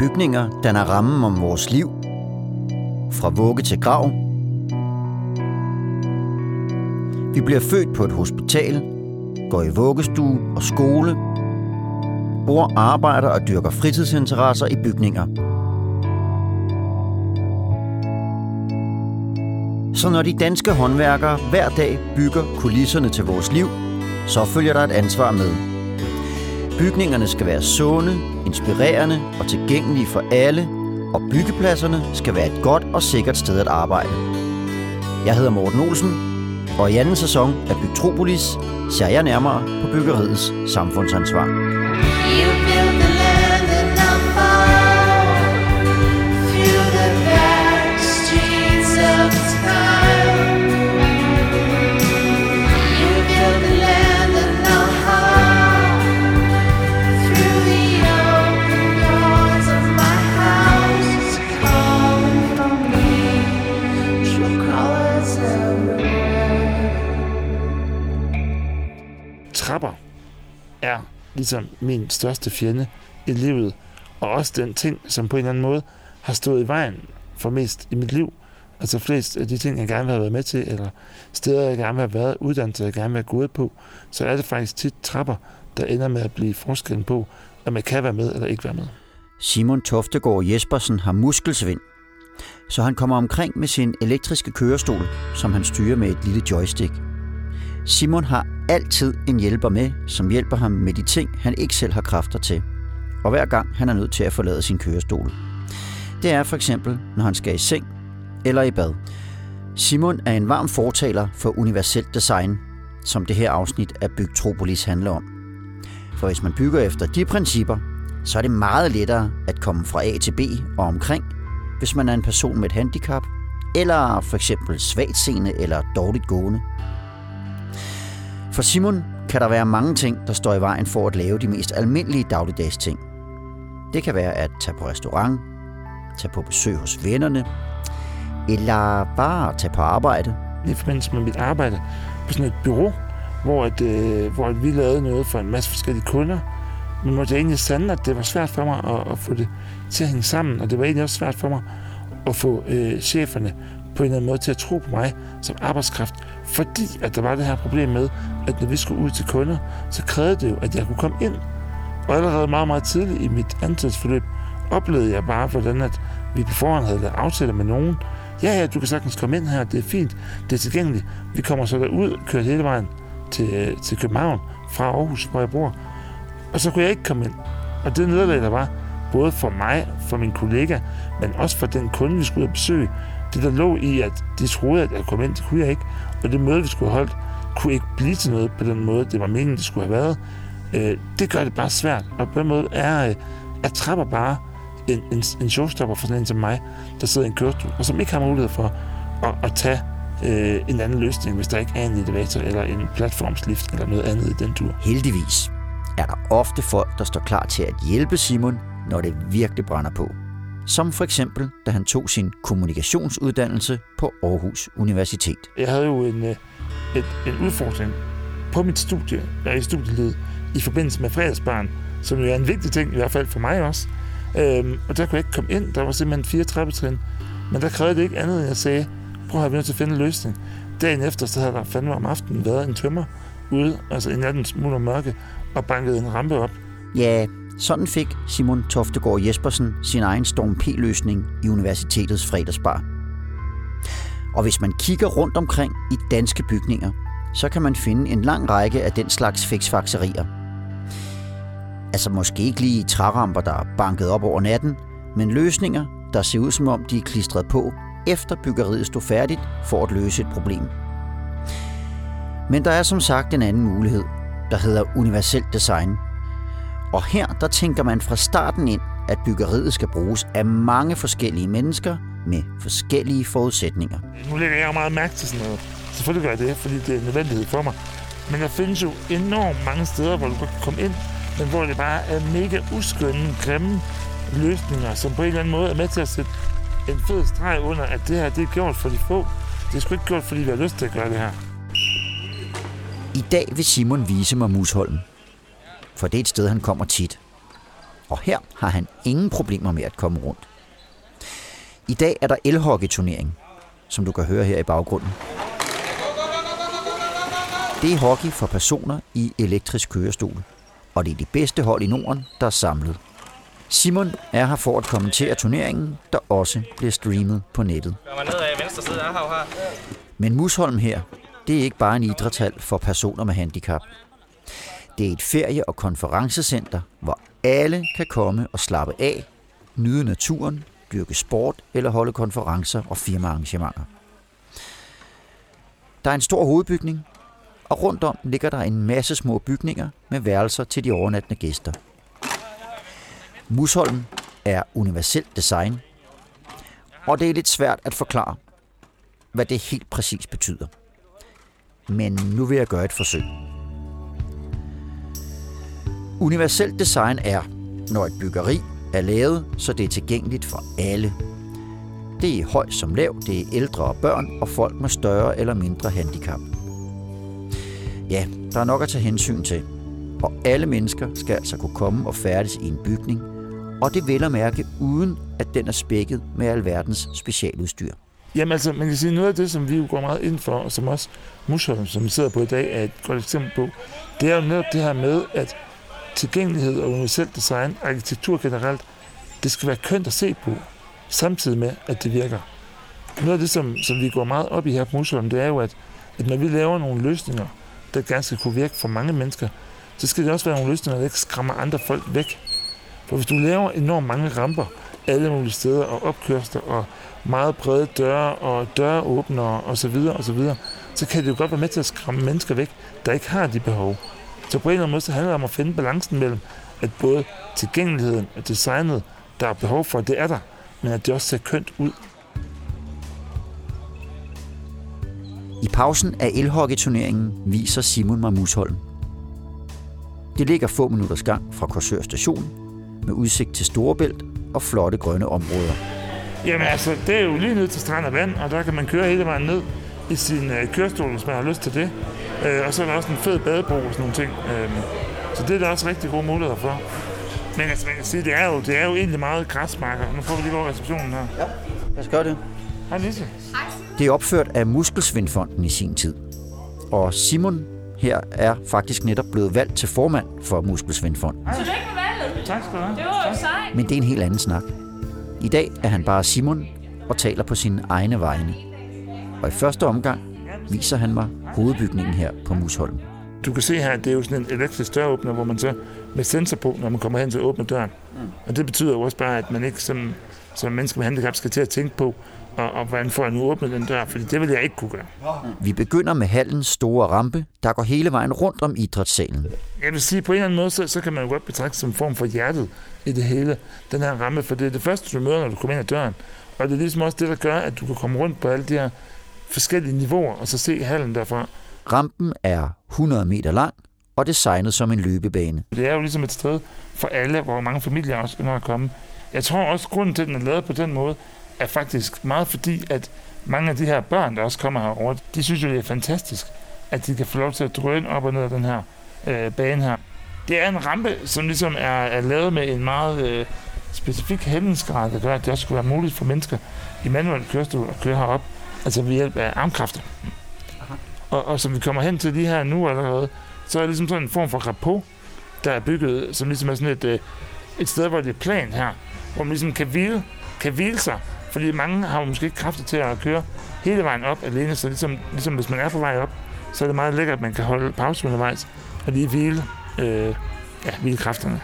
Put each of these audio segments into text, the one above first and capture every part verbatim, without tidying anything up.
bygninger danner rammen om vores liv. Fra vugge til grav. Vi bliver født på et hospital, går i vuggestue og skole, bor, arbejder og dyrker fritidsinteresser i bygninger. Så når de danske håndværkere hver dag bygger kulisserne til vores liv, så følger der et ansvar med. Bygningerne skal være sunde, inspirerende og tilgængelige for alle, og byggepladserne skal være et godt og sikkert sted at arbejde. Jeg hedder Morten Olsen, og i anden sæson af Bygtropolis ser jeg nærmere på byggeriets samfundsansvar. Trapper er ligesom min største fjende i livet, og også den ting, som på en eller anden måde har stået i vejen for mest i mit liv. Altså flest af de ting, jeg gerne vil have været med til, eller steder, jeg gerne vil have været, uddannelser, jeg gerne vil have gået på, så er det faktisk tit trapper, der ender med at blive forskellen på, om jeg kan være med eller ikke være med. Simon Toftegård Jespersen har muskelsvind, så han kommer omkring med sin elektriske kørestol, som han styrer med et lille joystick. Simon har altid en hjælper med, som hjælper ham med de ting, han ikke selv har kræfter til. Og hver gang han er nødt til at forlade sin kørestol. Det er for eksempel, når han skal i seng eller i bad. Simon er en varm fortaler for universelt design, som det her afsnit af Bygtropolis handler om. For hvis man bygger efter de principper, så er det meget lettere at komme fra A til B og omkring, hvis man er en person med et handicap, eller for eksempel svagtseende eller dårligt gående. For Simon kan der være mange ting, der står i vejen for at lave de mest almindelige dagligdags ting. Det kan være at tage på restaurant, tage på besøg hos vennerne, eller bare tage på arbejde. I forbindelse med mit arbejde på sådan et bureau, hvor, at, øh, hvor at vi lavede noget for en masse forskellige kunder, men måtte jeg egentlig sande, at det var svært for mig at, at få det til at hænge sammen, og det var egentlig også svært for mig at få øh, cheferne på en eller anden måde til at tro på mig som arbejdskraft, fordi at der var det her problem med, at når vi skulle ud til kunder, så krævede det jo, at jeg kunne komme ind. Og allerede meget, meget tidligt i mit ansættelsesforløb oplevede jeg bare, hvordan at vi på forhånd havde lavet aftaler med nogen. Ja, ja, du kan sagtens komme ind her, det er fint, det er tilgængeligt. Vi kommer så derud, kører hele vejen til, til København fra Aarhus, hvor jeg bor. Og så kunne jeg ikke komme ind. Og det nederlag, der var, både for mig, for min kollega, men også for den kunde, vi skulle ud og besøge, det der lå i, at de troede, at jeg kom ind, det kunne jeg ikke. Og det møde, vi skulle have holdt, kunne ikke blive til noget på den måde, det var meningen, det skulle have været. Øh, det gør det bare svært. Og på den måde er, øh, at trapper bare en, en, en showstopper for sådan en som mig, der sidder i en kørestol, og som ikke har mulighed for at, at tage øh, en anden løsning, hvis der ikke er en elevator eller en platformslift eller noget andet i den tur. Heldigvis er der ofte folk, der står klar til at hjælpe Simon, når det virkelig brænder på. Som for eksempel, da han tog sin kommunikationsuddannelse på Aarhus Universitet. Jeg havde jo en, et, en udfordring på mit studie, og i studielivet, i forbindelse med fredagsbarn, som jo er en vigtig ting, i hvert fald for mig også. Øhm, og der kunne jeg ikke komme ind, der var simpelthen fire trappetrin, men der krævede det ikke andet, end jeg sagde, prøv at have til at finde en løsning. Dagen efter, så havde der fandme om aftenen været en tømmer ude, altså i nattens mul og mørke, og bankede en rampe op. Ja, sådan fik Simon Toftegård Jespersen sin egen Storm P-løsning i universitetets fredagsbar. Og hvis man kigger rundt omkring i danske bygninger, så kan man finde en lang række af den slags fiksfakserier. Altså måske ikke lige træramper, der er banket op over natten, men løsninger, der ser ud som om de er klistret på, efter byggeriet stod færdigt for at løse et problem. Men der er som sagt en anden mulighed, der hedder universelt design. Og her, der tænker man fra starten ind, at byggeriet skal bruges af mange forskellige mennesker med forskellige forudsætninger. Nu lægger jeg jo meget mærke til sådan noget. Selvfølgelig gør jeg det, fordi det er en nødvendighed for mig. Men der findes jo enormt mange steder, hvor du kan komme ind, men hvor det bare er mega uskønne, grimme løsninger, som på en eller anden måde er med til at sætte en fed streg under, at det her, det er gjort for de få. Det er sgu ikke gjort, fordi vi har lyst til at gøre det her. I dag vil Simon vise mig Musholm. For det er et sted, han kommer tit. og her har han ingen problemer med at komme rundt. I dag er der elhockeyturnering, som du kan høre her i baggrunden. Det er hockey for personer i elektrisk kørestol, og det er de bedste hold i Norden, der er samlet. Simon er her for at kommentere turneringen, der også bliver streamet på nettet. Men Musholm her, det er ikke bare en idrætshal for personer med handicap. Det er et ferie- og konferencecenter, hvor alle kan komme og slappe af, nyde naturen, dyrke sport eller holde konferencer og firmaarrangementer. Der er en stor hovedbygning, og rundt om ligger der en masse små bygninger med værelser til de overnattende gæster. Musholm er universelt design, og det er lidt svært at forklare, hvad det helt præcis betyder. Men nu vil jeg gøre et forsøg. Universelt design er, når et byggeri er lavet, så det er tilgængeligt for alle. Det er høj som lav, det er ældre og børn og folk med større eller mindre handicap. Ja, der er nok at tage hensyn til. Og alle mennesker skal altså kunne komme og færdes i en bygning, og det vil at mærke, uden at den er spækket med alverdens specialudstyr. Jamen altså, man kan sige, noget af det, som vi jo går meget ind for, og som også Musholm, som sidder på i dag, er et godt eksempel på, det er jo netop det her med, at tilgængelighed og universelt design, arkitektur generelt, det skal være kønt at se på, samtidig med, at det virker. Noget af det, som, som vi går meget op i her på Musholm, det er jo, at, at når vi laver nogle løsninger, der gerne skal kunne virke for mange mennesker, så skal det også være nogle løsninger, der ikke skræmmer andre folk væk. For hvis du laver enormt mange ramper, alle mulige steder og opkørsler og meget brede døre og døreåbnere osv., osv., så kan det jo godt være med til at skræmme mennesker væk, der ikke har de behov. Så på en eller anden måde så handler det om at finde balancen mellem, at både tilgængeligheden og designet, der er behov for, det er der, men at det også ser kønt ud. I pausen af elhockeyturneringen viser Simon mig Musholm. Det ligger få minutters gang fra Korsør Station, med udsigt til Storbælt og flotte grønne områder. Jamen altså, det er jo lige ned til strand og vand, og der kan man køre hele vejen ned i sin øh, kørestol, hvis man har lyst til det. Øh, og så er der også en fed badebro og sådan nogle ting. Øh, så det er der også rigtig gode muligheder for. Men altså, man kan sige, det er jo, det er jo egentlig meget græsmarker. Nu får vi lige over receptionen her. Ja, lad os gøre det. Hej Lise. Hej. Det er opført af Muskelsvindfonden i sin tid. Og Simon her er faktisk netop blevet valgt til formand for Muskelsvindfonden. Så det ikke var valget? Tak skal du have. Det var sejt. Men det er en helt anden snak. I dag er han bare Simon og taler på sine egne vegne. Og i første omgang viser han mig hovedbygningen her på Musholm. Du kan se her, at det er jo sådan en elektrisk døråbner, hvor man så med sensor på, når man kommer hen til at åbne døren. Og det betyder jo også bare, at man ikke som, som menneske med handicap skal til at tænke på, Og, og hvordan får jeg nu åbnet den dør, for det vil jeg ikke kunne gøre. Vi begynder med hallens store rampe, der går hele vejen rundt om idrætssalen. Jeg vil sige, at på en eller anden måde, så, så kan man jo godt betragte som en form for hjertet i det hele, den her ramme, for det er det første, du møder, når du kommer ind ad døren. Og det er ligesom også det, der gør, at du kan komme rundt på alle de her forskellige niveauer, og så se hallen derfra. Rampen er hundrede meter lang, og designet som en løbebane. Det er jo ligesom et sted for alle, hvor mange familier også ønsker at komme. Jeg tror også, at grunden til, at den er lavet på den måde, er faktisk meget fordi, at mange af de her børn, der også kommer herover, de synes jo, det er fantastisk, at de kan få lov til at drøne op og ned af den her øh, bane her. Det er en rampe, som ligesom er, er lavet med en meget øh, specifik hældningsgrad, der gør, at det også skulle være muligt for mennesker i manuel kørestol at køre herop, altså ved hjælp af armkræfter. Og, og som vi kommer hen til lige her nu allerede, så er det ligesom sådan en form for rapport, der er bygget, som ligesom er sådan et, øh, et sted, hvor det er plant her, hvor man ligesom kan hvile, kan hvile sig. Fordi mange har måske ikke kræfter til at køre hele vejen op alene, så ligesom, ligesom hvis man er på vej op, så er det meget lækkert, at man kan holde pause undervejs og lige hvile, øh, ja, hvile kræfterne.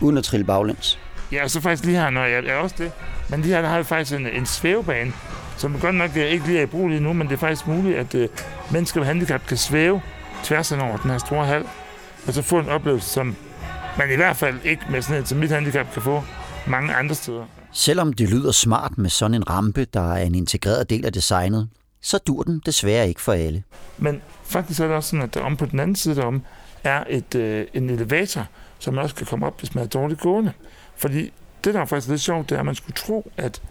Uden at trille baglæns. Ja, og så faktisk lige her, når jeg er også det, men lige her der har vi faktisk en, en svævebane, som godt nok ikke lige er i brug lige nu, men det er faktisk muligt, at øh, mennesker med handicap kan svæve tværs hen over den her store hal, og så få en oplevelse, som man i hvert fald ikke med sådan et, som mit handicap kan få mange andre steder. Selvom det lyder smart med sådan en rampe, der er en integreret del af designet, så dur den desværre ikke for alle. Men faktisk er det også sådan, at der om på den anden side derom er et, øh, en elevator, som man også kan komme op, hvis man er dårligt gående. Fordi det, der er faktisk lidt sjovt, det er, at man skulle tro, at,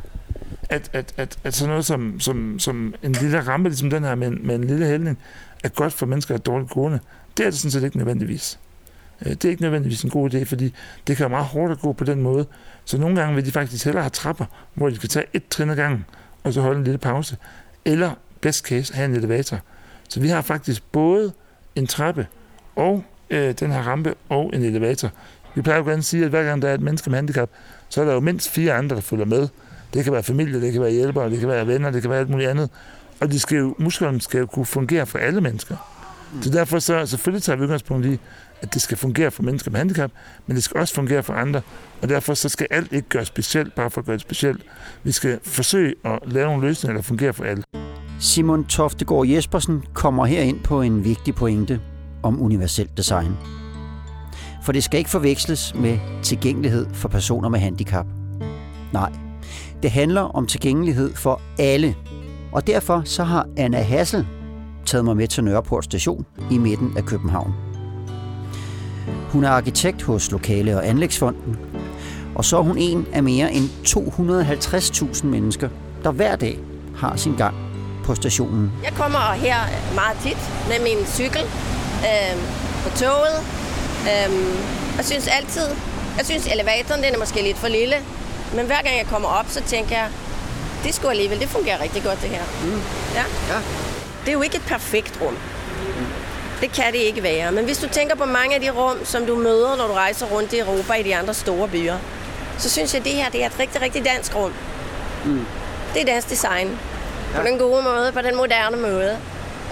at, at, at, at sådan noget som, som, som en lille rampe, ligesom den her med en, med en lille hældning, er godt for mennesker, der er dårligt gående. Det er det sådan set ikke nødvendigvis. Det er ikke nødvendigvis en god idé, fordi det kan være meget hårdt at gå på den måde. Så nogle gange vil de faktisk hellere have trapper, hvor de kan tage et trin ad gangen, og så holde en lille pause. Eller, best case, have en elevator. Så vi har faktisk både en trappe, og øh, den her rampe, og en elevator. Vi plejer jo gerne at sige, at hver gang der er et menneske med handicap, så er der jo mindst fire andre, der følger med. Det kan være familie, det kan være hjælpere, det kan være venner, det kan være alt muligt andet. Og de skal jo, musklerne skal jo kunne fungere for alle mennesker. Så derfor så selvfølgelig tager vi udgangspunkt i, at det skal fungere for mennesker med handicap, men det skal også fungere for andre. Og derfor så skal alt ikke gøres specielt, bare for at gøre det specielt. Vi skal forsøge at lave nogle løsninger, der fungerer for alle. Simon Toftegård Jespersen kommer her ind på en vigtig pointe om universelt design. For det skal ikke forveksles med tilgængelighed for personer med handicap. Nej, det handler om tilgængelighed for alle. Og derfor så har Anna Hassel taget mig med til Nørreport station i midten af København. Hun er arkitekt hos Lokale- og Anlægsfonden, og så er hun en af mere end to hundrede og halvtreds tusind mennesker, der hver dag har sin gang på stationen. Jeg kommer her meget tit med min cykel øh, på toget. Øh, jeg synes altid, jeg synes elevatoren den er måske lidt for lille, men hver gang jeg kommer op, så tænker jeg, det skulle alligevel, det fungerer rigtig godt det her. Mm. Ja. Ja. Det er jo ikke et perfekt rum. Det kan det ikke være. Men hvis du tænker på mange af de rum, som du møder, når du rejser rundt i Europa i de andre store byer, så synes jeg, at det her det er et rigtig, rigtig dansk rum. Mm. Det er dansk design. Ja. På den gode måde, på den moderne måde.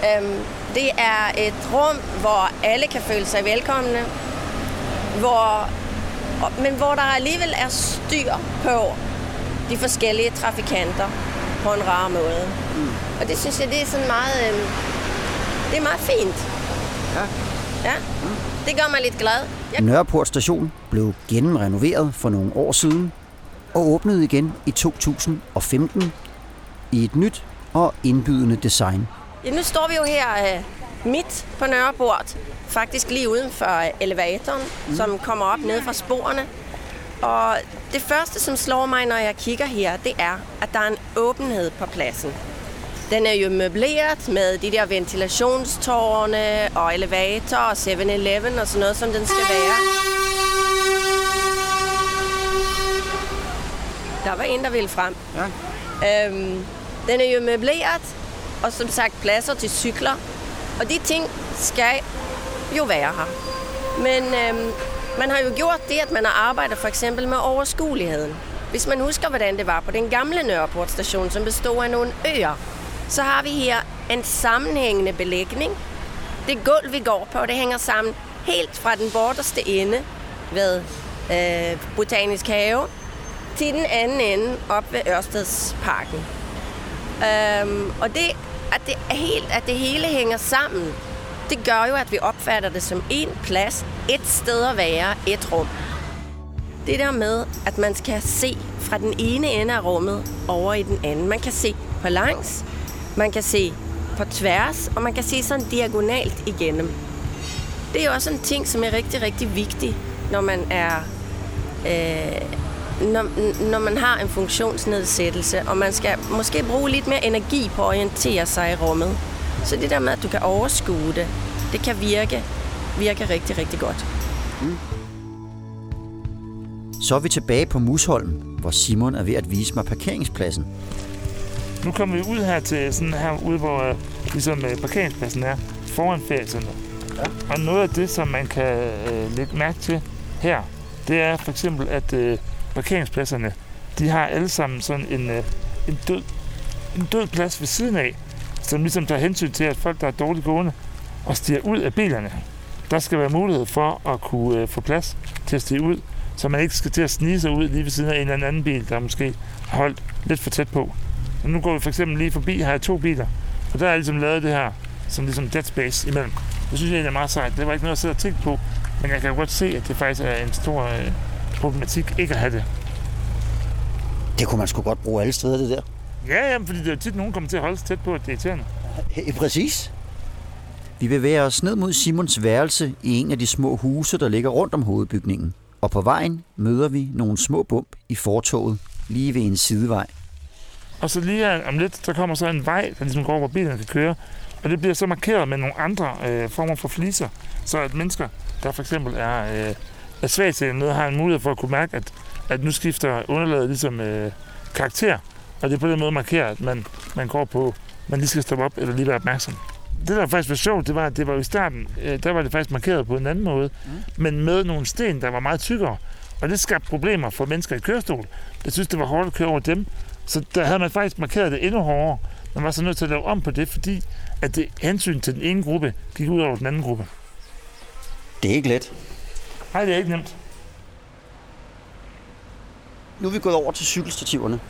Øhm, det er et rum, hvor alle kan føle sig velkomne, hvor, men hvor der alligevel er styr på de forskellige trafikanter på en rar måde. Mm. Og det synes jeg, det er sådan meget, øh, det er meget fint. Ja. Ja, det gør mig lidt glad. Jeg... Nørreport station blev gennemrenoveret for nogle år siden og åbnede igen i to tusind og femten i et nyt og indbydende design. Ja, nu står vi jo her øh, midt på Nørreport, faktisk lige uden for elevatoren, mm. som kommer op ned fra sporene. Og det første, som slår mig, når jeg kigger her, det er, at der er en åbenhed på pladsen. Den er jo møbleret med de der ventilationstårne og elevator og syv-Eleven og sådan noget, som den skal være. Der var en, der ville frem. Ja. Øhm, den er jo møbleret og som sagt pladser til cykler. Og de ting skal jo være her. Men øhm, man har jo gjort det, at man har arbejdet for eksempel med overskueligheden. Hvis man husker, hvordan det var på den gamle Nørreport station, som bestod af nogle øer, så har vi her en sammenhængende belægning. Det gulv, vi går på, det hænger sammen helt fra den borderste ende ved øh, Botanisk Have til den anden ende op ved Ørstedsparken. Øhm, og det at det, helt, at det hele hænger sammen, det gør jo, at vi opfatter det som en plads, et sted at være, et rum. Det der med, at man skal se fra den ene ende af rummet over i den anden. Man kan se på langs, man kan se på tværs, og man kan se sådan diagonalt igennem. Det er også en ting, som er rigtig, rigtig vigtig, når man er, øh, når, når man har en funktionsnedsættelse, og man skal måske bruge lidt mere energi på at orientere sig i rummet. Så det der med, at du kan overskue det, det kan virke, virke rigtig, rigtig godt. Mm. Så er vi tilbage på Musholm, hvor Simon er ved at vise mig parkeringspladsen. Nu kommer vi ud her til sådan her ude, hvor ligesom, parkeringspladsen er foran feriecenteret. Ja. Og noget af det, som man kan øh, lægge mærke til her, det er for eksempel, at øh, parkeringspladserne, de har alle sammen sådan en, øh, en, død, en død plads ved siden af, som ligesom tager hensyn til, at folk, der er dårligt gående, og stiger ud af bilerne. Der skal være mulighed for at kunne øh, få plads til at stige ud, så man ikke skal til at snige sig ud lige ved siden af en eller anden bil, der måske har holdt lidt for tæt på. Og nu går vi for eksempel lige forbi, her er to biler, og der er ligesom lavet det her, som ligesom dead space imellem. Det synes jeg er meget sejt. Det var ikke noget, jeg sidder og tænkte på, men jeg kan godt se, at det faktisk er en stor øh, problematik ikke at have det. Det kunne man sgu godt bruge alle steder, det der. Ja, jamen, fordi det er jo tit, nogen kommer til at holde sig tæt på, at det er irriterende. Hey, præcis. Vi bevæger os ned mod Simons værelse i en af de små huse, der ligger rundt om hovedbygningen. Og på vejen møder vi nogle små bump i fortovet, lige ved en sidevej. Og så lige om lidt, der kommer så en vej, der ligesom går, hvor bilerne kan køre. Og det bliver så markeret med nogle andre øh, former for fliser, så at mennesker, der for eksempel er, øh, er svagtseende, har en mulighed for at kunne mærke, at, at nu skifter underlaget ligesom øh, karakter. Og det er på den måde markeret, at man, man går på, man lige skal stoppe op eller lige være opmærksom. Det, der faktisk var sjovt, det var, at det var i starten, øh, der var det faktisk markeret på en anden måde, mm. men med nogle sten, der var meget tykkere. Og det skabte problemer for mennesker i kørestol. Jeg synes, det var hårdt at køre over dem. Så der havde man faktisk markeret det endnu hårdere. Man var så nødt til at lave om på det, fordi at det hensyn til den ene gruppe gik ud over den anden gruppe. Det er ikke let. Nej, det er ikke nemt. Nu er vi gået over til cykelstativerne.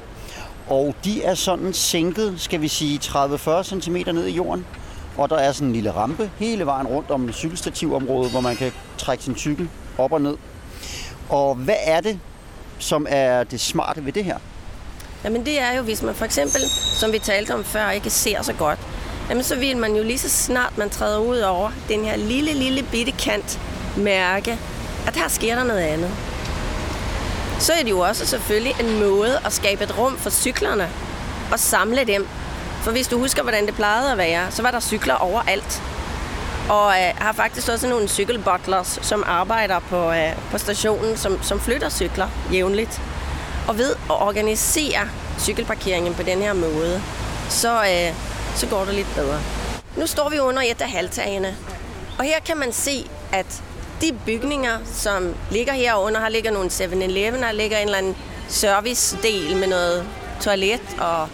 Og de er sådan sænket, skal vi sige, tredive til fyrre centimeter ned i jorden. Og der er sådan en lille rampe hele vejen rundt om cykelstativområdet, hvor man kan trække sin cykel op og ned. Og hvad er det, som er det smarte ved det her? Jamen det er jo, hvis man for eksempel, som vi talte om før, ikke ser så godt, jamen så vil man jo lige så snart man træder ud over den her lille, lille bitte kant mærke, at her sker der noget andet. Så er det jo også selvfølgelig en måde at skabe et rum for cyklerne og samle dem. For hvis du husker, hvordan det plejede at være, så var der cykler overalt. Og øh, har faktisk også nogle cykelbutlers, som arbejder på, øh, på stationen, som, som flytter cykler jævnligt. Og ved at organisere cykelparkeringen på den her måde, så, øh, så går det lidt bedre. Nu står vi under et af halvtagene. Og her kan man se, at de bygninger, som ligger herunder, her ligger nogle syv-Eleven, der ligger en eller anden servicedel med noget toilet, og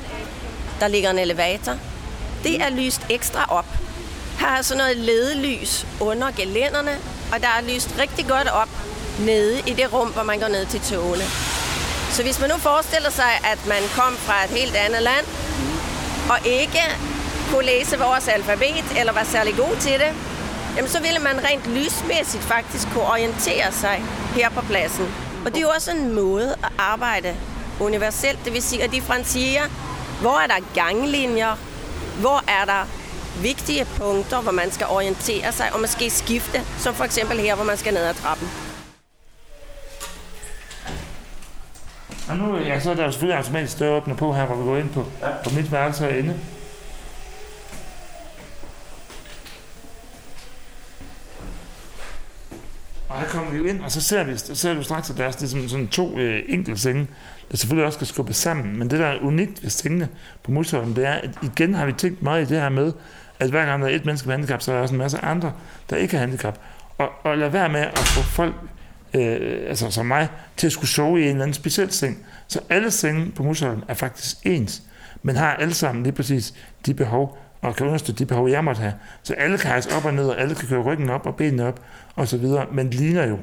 der ligger en elevator. Det er lyst ekstra op. Her er sådan noget ledelys under gelænderne, og der er lyst rigtig godt op nede i det rum, hvor man går ned til togene. Så hvis man nu forestiller sig, at man kom fra et helt andet land, og ikke kunne læse vores alfabet, eller var særlig god til det, jamen så ville man rent lysmæssigt faktisk kunne orientere sig her på pladsen. Og det er jo også en måde at arbejde universelt, det vil sige at differentiere, hvor er der ganglinjer, hvor er der vigtige punkter, hvor man skal orientere sig og måske skifte, som for eksempel her, hvor man skal ned ad trappen. Og nu ja, så er der jo selvfølgelig automatisk døråbner på her, hvor vi går ind på, på mit værelse herinde. Og her kommer vi jo ind, og så ser vi, så ser vi straks, at der er sådan, sådan to øh, enkelte senge, der selvfølgelig også skal skubbes sammen. Men det, der er unikt ved sengene på Musholm, det er, at igen har vi tænkt meget i det her med, at hver gang der er et menneske med handicap, så er der også en masse andre, der ikke har handicap. Og, og lad være med at få folk, øh, altså som mig, til at skulle sove i en eller anden speciel seng. Så alle senge på Musholm er faktisk ens, men har alle sammen lige præcis de behov, og kan understøtte de behov, jeg måtte have. Så alle kan rejse op og ned, og alle kan køre ryggen op og benene op, og så videre, men ligner jo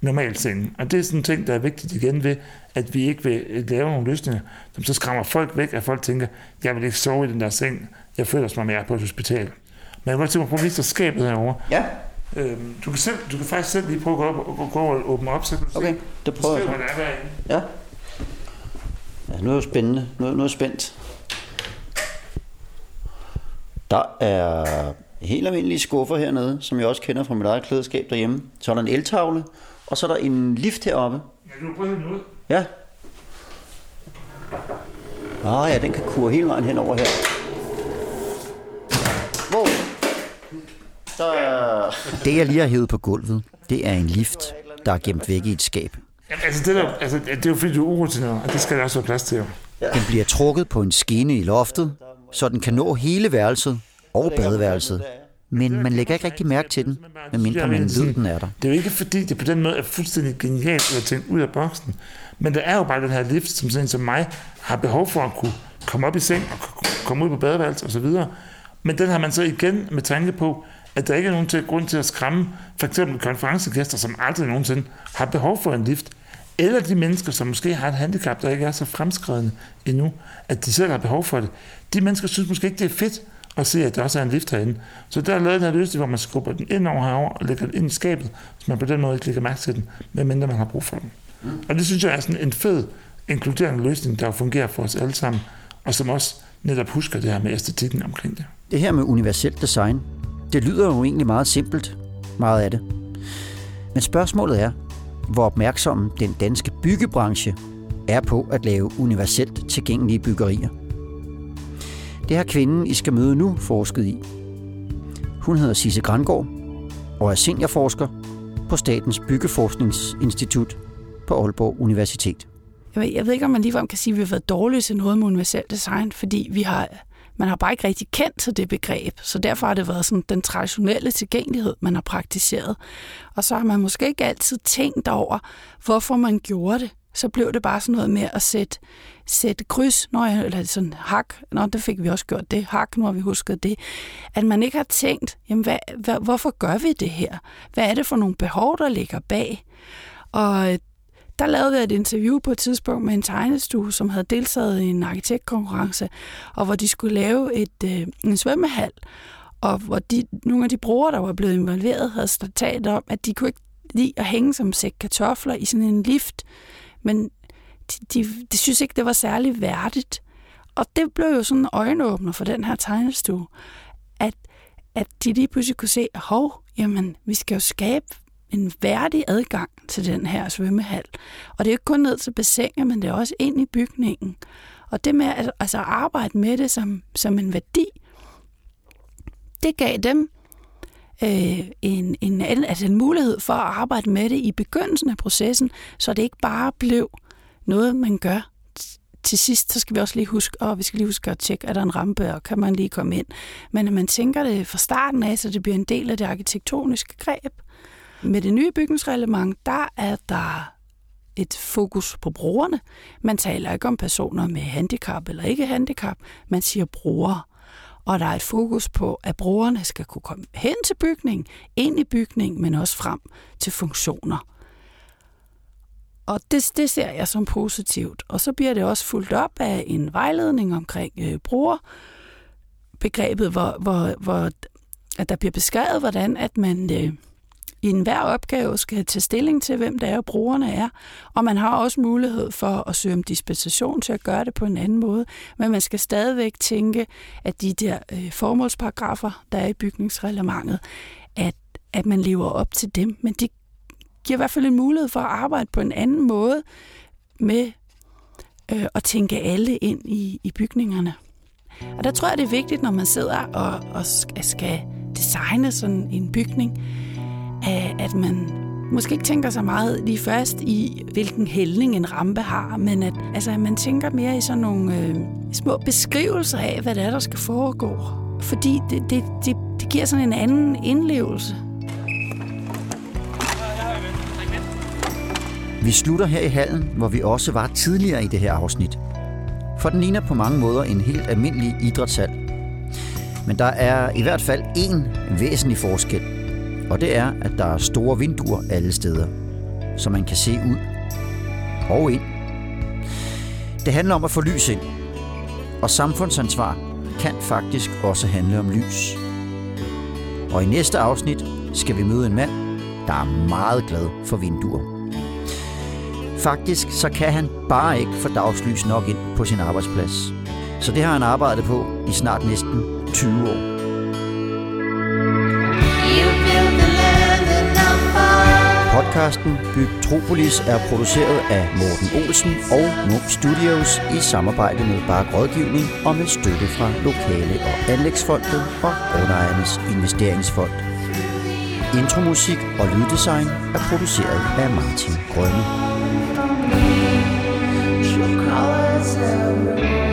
normalt sengen. Og det er sådan en ting, der er vigtigt igen ved, at vi ikke vil lave nogle løsninger, som så skræmmer folk væk, at folk tænker, jeg vil ikke sove i den der seng, jeg føler som om jeg er på et hospital. Men jeg vil godt tænke mig at prøve at vise dig skabet herovre. Ja. Øhm, du, kan selv, du kan faktisk selv lige prøve at gå op og, gå og åbne op, så kan du okay, se, det prøver jeg. Hvad der er derinde. Ja. Ja, nu er det spændende. Nu er, nu er spændt. Der er helt almindelige skuffer hernede, som jeg også kender fra mit eget klædeskab derhjemme. Så er der en eltavle, og så er der en lift heroppe. Ja, du prøver den ud. Ja. Ah ja, den kan kure hele vejen henover her. Wow. Der... Det, jeg lige har hævet på gulvet, det er en lift, der er gemt væk i et skab. Jamen, altså, det, der, altså, det er jo fordi, du er urutineret, og det skal der også være plads til. Jo. Den bliver trukket på en skene i loftet, så den kan nå hele værelset og badeværelset. Men man lægger ikke rigtig mærke til den, medmindre man ved, den er der. Det er jo ikke fordi, det på den måde er fuldstændig genialt at tænke ud af boksen. Men der er jo bare den her lift, som sådan som mig har behov for at kunne komme op i seng og komme ud på badeværelset osv. Men den har man så igen med tanke på, at der ikke er nogen til grund til at skræmme f.eks. konferencegæster, som aldrig nogensinde har behov for en lift. Eller de mennesker, som måske har et handicap, der ikke er så fremskredende endnu, at de selv har behov for det. De mennesker synes måske ikke, det er fedt at se, at der også er en lift herinde. Så der er lavet den her løsning, hvor man skubber den ind over herover og lægger den ind i skabet, så man på den måde ikke lægger mærke til den, medmindre man har brug for den. Og det synes jeg er sådan en fed, inkluderende løsning, der fungerer for os alle sammen, og som også netop husker det her med æstetikken omkring det. Det her med universelt design, det lyder jo egentlig meget simpelt, meget af det. Men spørgsmålet er, hvor opmærksomme den danske byggebranche er på at lave universelt tilgængelige byggerier. Det har kvinden, I skal møde nu, forsket i. Hun hedder Sisse Grangaard og er seniorforsker på Statens Byggeforskningsinstitut på Aalborg Universitet. Jeg ved ikke, om man ligefrem kan sige, at vi har været dårlige til noget med universel design, fordi vi har, man har bare ikke rigtig kendt til det begreb. Så derfor har det været sådan den traditionelle tilgængelighed, man har praktiseret. Og så har man måske ikke altid tænkt over, hvorfor man gjorde det. Så blev det bare sådan noget med at sætte, sætte kryds, når jeg, eller sådan hak, nå, det fik vi også gjort det, hak, nu har vi husket det. At man ikke har tænkt, jamen, hvad, hvad, hvorfor gør vi det her? Hvad er det for nogle behov, der ligger bag? Og der lavede jeg et interview på et tidspunkt med en tegnestue, som havde deltaget i en arkitektkonkurrence, og hvor de skulle lave et, øh, en svømmehal, og hvor de, nogle af de brugere, der var blevet involveret, havde talt om, at de kunne ikke lide at hænge som sæk kartofler i sådan en lift, men de, de, de synes ikke, det var særlig værdigt. Og det blev jo sådan en øjenåbner for den her tegnestue, at, at de lige pludselig kunne se, hov, jamen, vi skal jo skabe en værdig adgang til den her svømmehal. Og det er jo ikke kun ned til bassinet, men det er også ind i bygningen. Og det med at altså arbejde med det som, som en værdi, det gav dem øh, en, en, altså en mulighed for at arbejde med det i begyndelsen af processen, så det ikke bare blev noget, man gør. Til sidst, så skal vi også lige huske, og vi skal lige huske at tjekke, er der en rampe, og kan man lige komme ind. Men at man tænker det fra starten af, så det bliver en del af det arkitektoniske greb. Med det nye bygningsreglement, der er der et fokus på brugerne. Man taler ikke om personer med handicap eller ikke handicap. Man siger brugere. Og der er et fokus på, at brugerne skal kunne komme hen til bygningen, ind i bygningen, men også frem til funktioner. Og det, det ser jeg som positivt. Og så bliver det også fulgt op af en vejledning omkring øh, brugerbegrebet, hvor, hvor, hvor at der bliver beskrevet, hvordan at man... Øh, I enhver opgave skal tage stilling til, hvem det er, og brugerne er. Og man har også mulighed for at søge om dispensation til at gøre det på en anden måde. Men man skal stadigvæk tænke, at de der øh, formålsparagrafer, der er i bygningsreglementet, at, at man lever op til dem. Men det giver i hvert fald en mulighed for at arbejde på en anden måde med øh, at tænke alle ind i, i bygningerne. Og der tror jeg, det er vigtigt, når man sidder og, og skal designe sådan en bygning, at man måske ikke tænker så meget lige først i, hvilken hældning en rampe har, men at altså, man tænker mere i sådan nogle øh, små beskrivelser af, hvad det er, der skal foregå. Fordi det, det, det, det giver sådan en anden indlevelse. Vi slutter her i hallen, hvor vi også var tidligere i det her afsnit. For den ligner på mange måder en helt almindelig idrætshal. Men der er i hvert fald én væsentlig forskel. Og det er, at der er store vinduer alle steder, så man kan se ud og ind. Det handler om at få lys ind, og samfundsansvar kan faktisk også handle om lys. Og i næste afsnit skal vi møde en mand, der er meget glad for vinduer. Faktisk så kan han bare ikke få dagslys nok ind på sin arbejdsplads. Så det har han arbejdet på i snart næsten tyve år. Podcasten Bygtropolis er produceret af Morten Olsen og N U K Studios i samarbejde med Bark Rådgivning og med støtte fra Lokale- og Anlægsfonden og Rådejernes Investeringsfond. Intromusik og lyddesign er produceret af Martin Grøn.